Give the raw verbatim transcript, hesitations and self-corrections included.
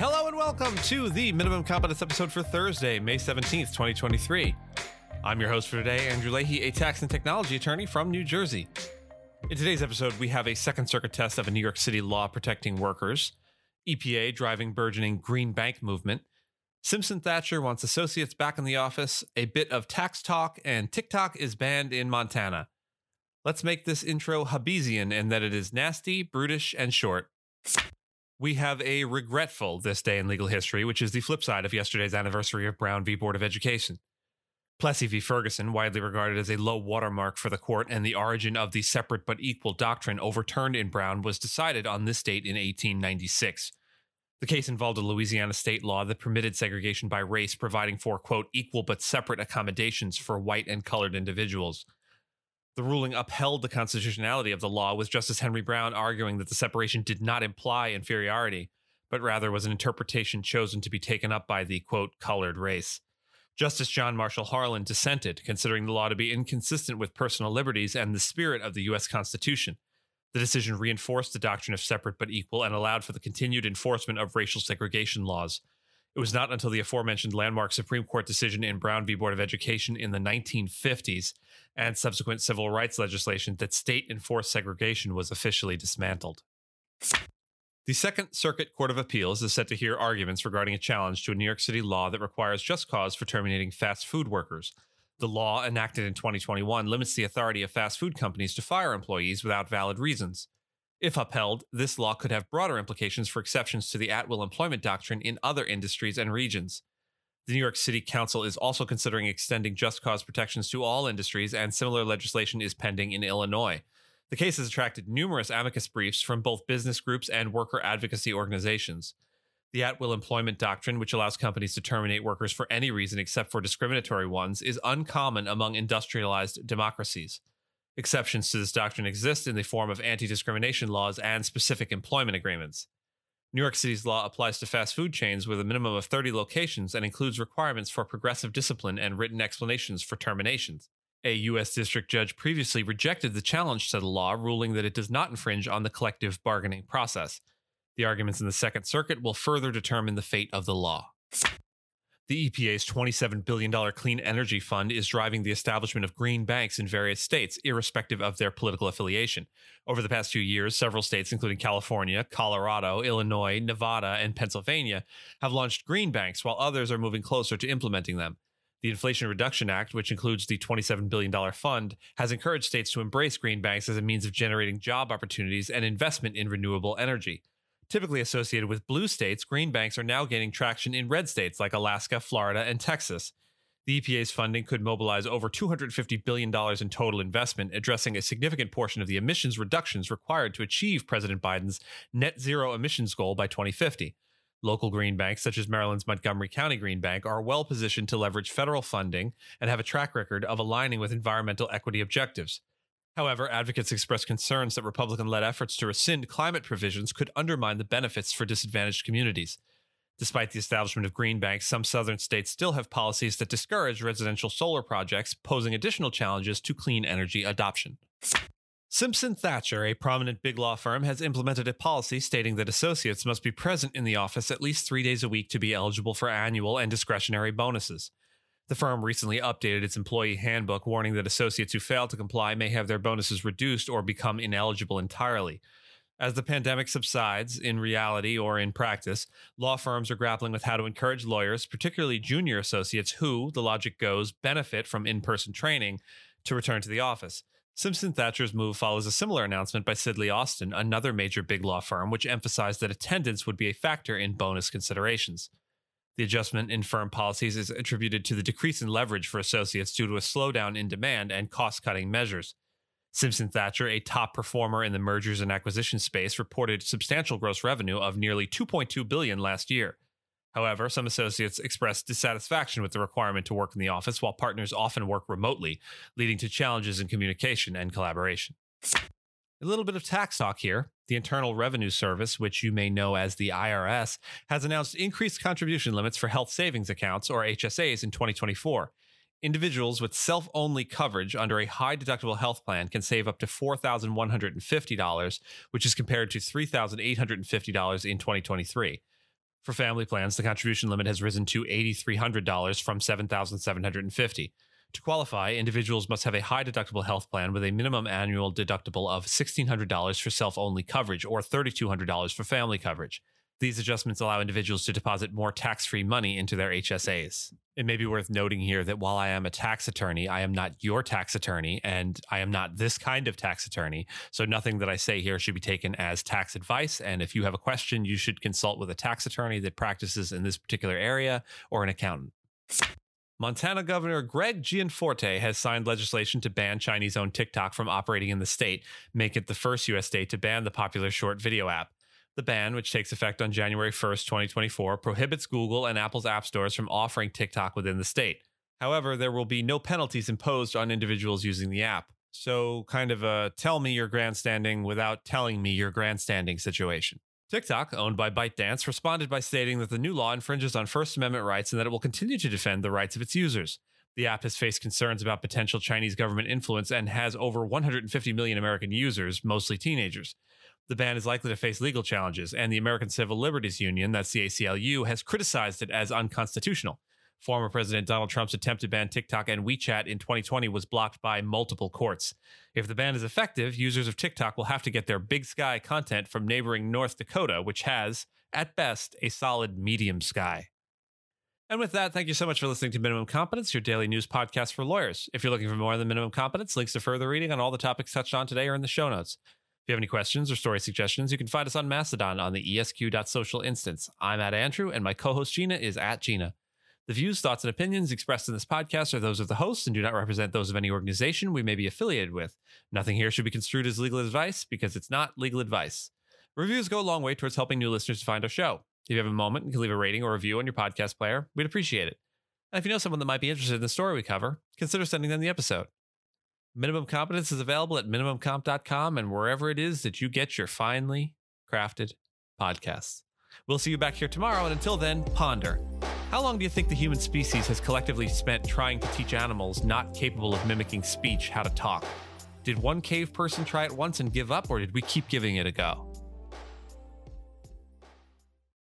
Hello and welcome to the Minimum Competence episode for Thursday, May seventeenth, twenty twenty-three. I'm your host for today, Andrew Leahy, a tax and technology attorney from New Jersey. In today's episode, we have a Second Circuit test of a New York City law protecting workers, E P A driving burgeoning Green Bank movement, Simpson Thacher wants associates back in the office, a bit of tax talk, and TikTok is banned in Montana. Let's make this intro Hobbesian in that it is nasty, brutish, and short. We have a regretful this day in legal history, which is the flip side of yesterday's anniversary of Brown v. Board of Education. Plessy v. Ferguson, widely regarded as a low watermark for the court and the origin of the separate but equal doctrine overturned in Brown, was decided on this date in eighteen ninety-six. The case involved a Louisiana state law that permitted segregation by race, providing for, quote, equal but separate accommodations for white and colored individuals. The ruling upheld the constitutionality of the law, with Justice Henry Brown arguing that the separation did not imply inferiority, but rather was an interpretation chosen to be taken up by the, quote, colored race. Justice John Marshall Harlan dissented, considering the law to be inconsistent with personal liberties and the spirit of the U S Constitution. The decision reinforced the doctrine of separate but equal and allowed for the continued enforcement of racial segregation laws. It was not until the aforementioned landmark Supreme Court decision in Brown v. Board of Education in the nineteen fifties and subsequent civil rights legislation that state-enforced segregation was officially dismantled. The Second Circuit Court of Appeals is set to hear arguments regarding a challenge to a New York City law that requires just cause for terminating fast food workers. The law, enacted in twenty twenty-one, limits the authority of fast food companies to fire employees without valid reasons. If upheld, this law could have broader implications for exceptions to the at-will employment doctrine in other industries and regions. The New York City Council is also considering extending just cause protections to all industries, and similar legislation is pending in Illinois. The case has attracted numerous amicus briefs from both business groups and worker advocacy organizations. The at-will employment doctrine, which allows companies to terminate workers for any reason except for discriminatory ones, is uncommon among industrialized democracies. Exceptions to this doctrine exist in the form of anti-discrimination laws and specific employment agreements. New York City's law applies to fast food chains with a minimum of thirty locations and includes requirements for progressive discipline and written explanations for terminations. A U S district judge previously rejected the challenge to the law, ruling that it does not infringe on the collective bargaining process. The arguments in the Second Circuit will further determine the fate of the law. The E P A's twenty-seven billion dollars Clean Energy Fund is driving the establishment of green banks in various states, irrespective of their political affiliation. Over the past few years, several states, including California, Colorado, Illinois, Nevada, and Pennsylvania, have launched green banks, while others are moving closer to implementing them. The Inflation Reduction Act, which includes the twenty-seven billion dollars fund, has encouraged states to embrace green banks as a means of generating job opportunities and investment in renewable energy. Typically associated with blue states, green banks are now gaining traction in red states like Alaska, Florida, and Texas. The E P A's funding could mobilize over two hundred fifty billion dollars in total investment, addressing a significant portion of the emissions reductions required to achieve President Biden's net zero emissions goal by twenty fifty. Local green banks, such as Maryland's Montgomery County Green Bank, are well positioned to leverage federal funding and have a track record of aligning with environmental equity objectives. However, advocates express concerns that Republican-led efforts to rescind climate provisions could undermine the benefits for disadvantaged communities. Despite the establishment of green banks, some southern states still have policies that discourage residential solar projects, posing additional challenges to clean energy adoption. Simpson Thacher, a prominent big law firm, has implemented a policy stating that associates must be present in the office at least three days a week to be eligible for annual and discretionary bonuses. The firm recently updated its employee handbook, warning that associates who fail to comply may have their bonuses reduced or become ineligible entirely. As the pandemic subsides, in reality or in practice, law firms are grappling with how to encourage lawyers, particularly junior associates who, the logic goes, benefit from in-person training, to return to the office. Simpson Thacher's move follows a similar announcement by Sidley Austin, another major big law firm, which emphasized that attendance would be a factor in bonus considerations. The adjustment in firm policies is attributed to the decrease in leverage for associates due to a slowdown in demand and cost-cutting measures. Simpson Thacher, a top performer in the mergers and acquisitions space, reported substantial gross revenue of nearly two point two billion dollars last year. However, some associates expressed dissatisfaction with the requirement to work in the office, while partners often work remotely, leading to challenges in communication and collaboration. A little bit of tax talk here. The Internal Revenue Service, which you may know as the I R S, has announced increased contribution limits for health savings accounts, or H S As, in twenty twenty-four. Individuals with self-only coverage under a high-deductible health plan can save up to four thousand one hundred fifty dollars, which is compared to three thousand eight hundred fifty dollars in twenty twenty-three. For family plans, the contribution limit has risen to eight thousand three hundred dollars from seven thousand seven hundred fifty dollars. To qualify, individuals must have a high-deductible health plan with a minimum annual deductible of one thousand six hundred dollars for self-only coverage or three thousand two hundred dollars for family coverage. These adjustments allow individuals to deposit more tax-free money into their H S As. It may be worth noting here that while I am a tax attorney, I am not your tax attorney, and I am not this kind of tax attorney. So nothing that I say here should be taken as tax advice. And if you have a question, you should consult with a tax attorney that practices in this particular area or an accountant. Montana Governor Greg Gianforte has signed legislation to ban Chinese-owned TikTok from operating in the state, making it the first U S state to ban the popular short video app. The ban, which takes effect on January first, twenty twenty-four, prohibits Google and Apple's app stores from offering TikTok within the state. However, there will be no penalties imposed on individuals using the app. So kind of a tell me you're grandstanding without telling me you're grandstanding situation. TikTok, owned by ByteDance, responded by stating that the new law infringes on First Amendment rights and that it will continue to defend the rights of its users. The app has faced concerns about potential Chinese government influence and has over one hundred fifty million American users, mostly teenagers. The ban is likely to face legal challenges, and the American Civil Liberties Union, that's the A C L U, has criticized it as unconstitutional. Former President Donald Trump's attempt to ban TikTok and WeChat in twenty twenty was blocked by multiple courts. If the ban is effective, users of TikTok will have to get their Big Sky content from neighboring North Dakota, which has, at best, a solid medium sky. And with that, thank you so much for listening to Minimum Competence, your daily news podcast for lawyers. If you're looking for more than Minimum Competence, links to further reading on all the topics touched on today are in the show notes. If you have any questions or story suggestions, you can find us on Mastodon on the E S Q dot social instance. I'm at Andrew, and my co-host Gina is at Gina. The views, thoughts, and opinions expressed in this podcast are those of the hosts and do not represent those of any organization we may be affiliated with. Nothing here should be construed as legal advice because it's not legal advice. Reviews go a long way towards helping new listeners to find our show. If you have a moment and can leave a rating or review on your podcast player, we'd appreciate it. And if you know someone that might be interested in the story we cover, consider sending them the episode. Minimum Competence is available at minimum comp dot com and wherever it is that you get your finely crafted podcasts. We'll see you back here tomorrow, and until then, ponder. How long do you think the human species has collectively spent trying to teach animals not capable of mimicking speech how to talk? Did one cave person try it once and give up, or did we keep giving it a go?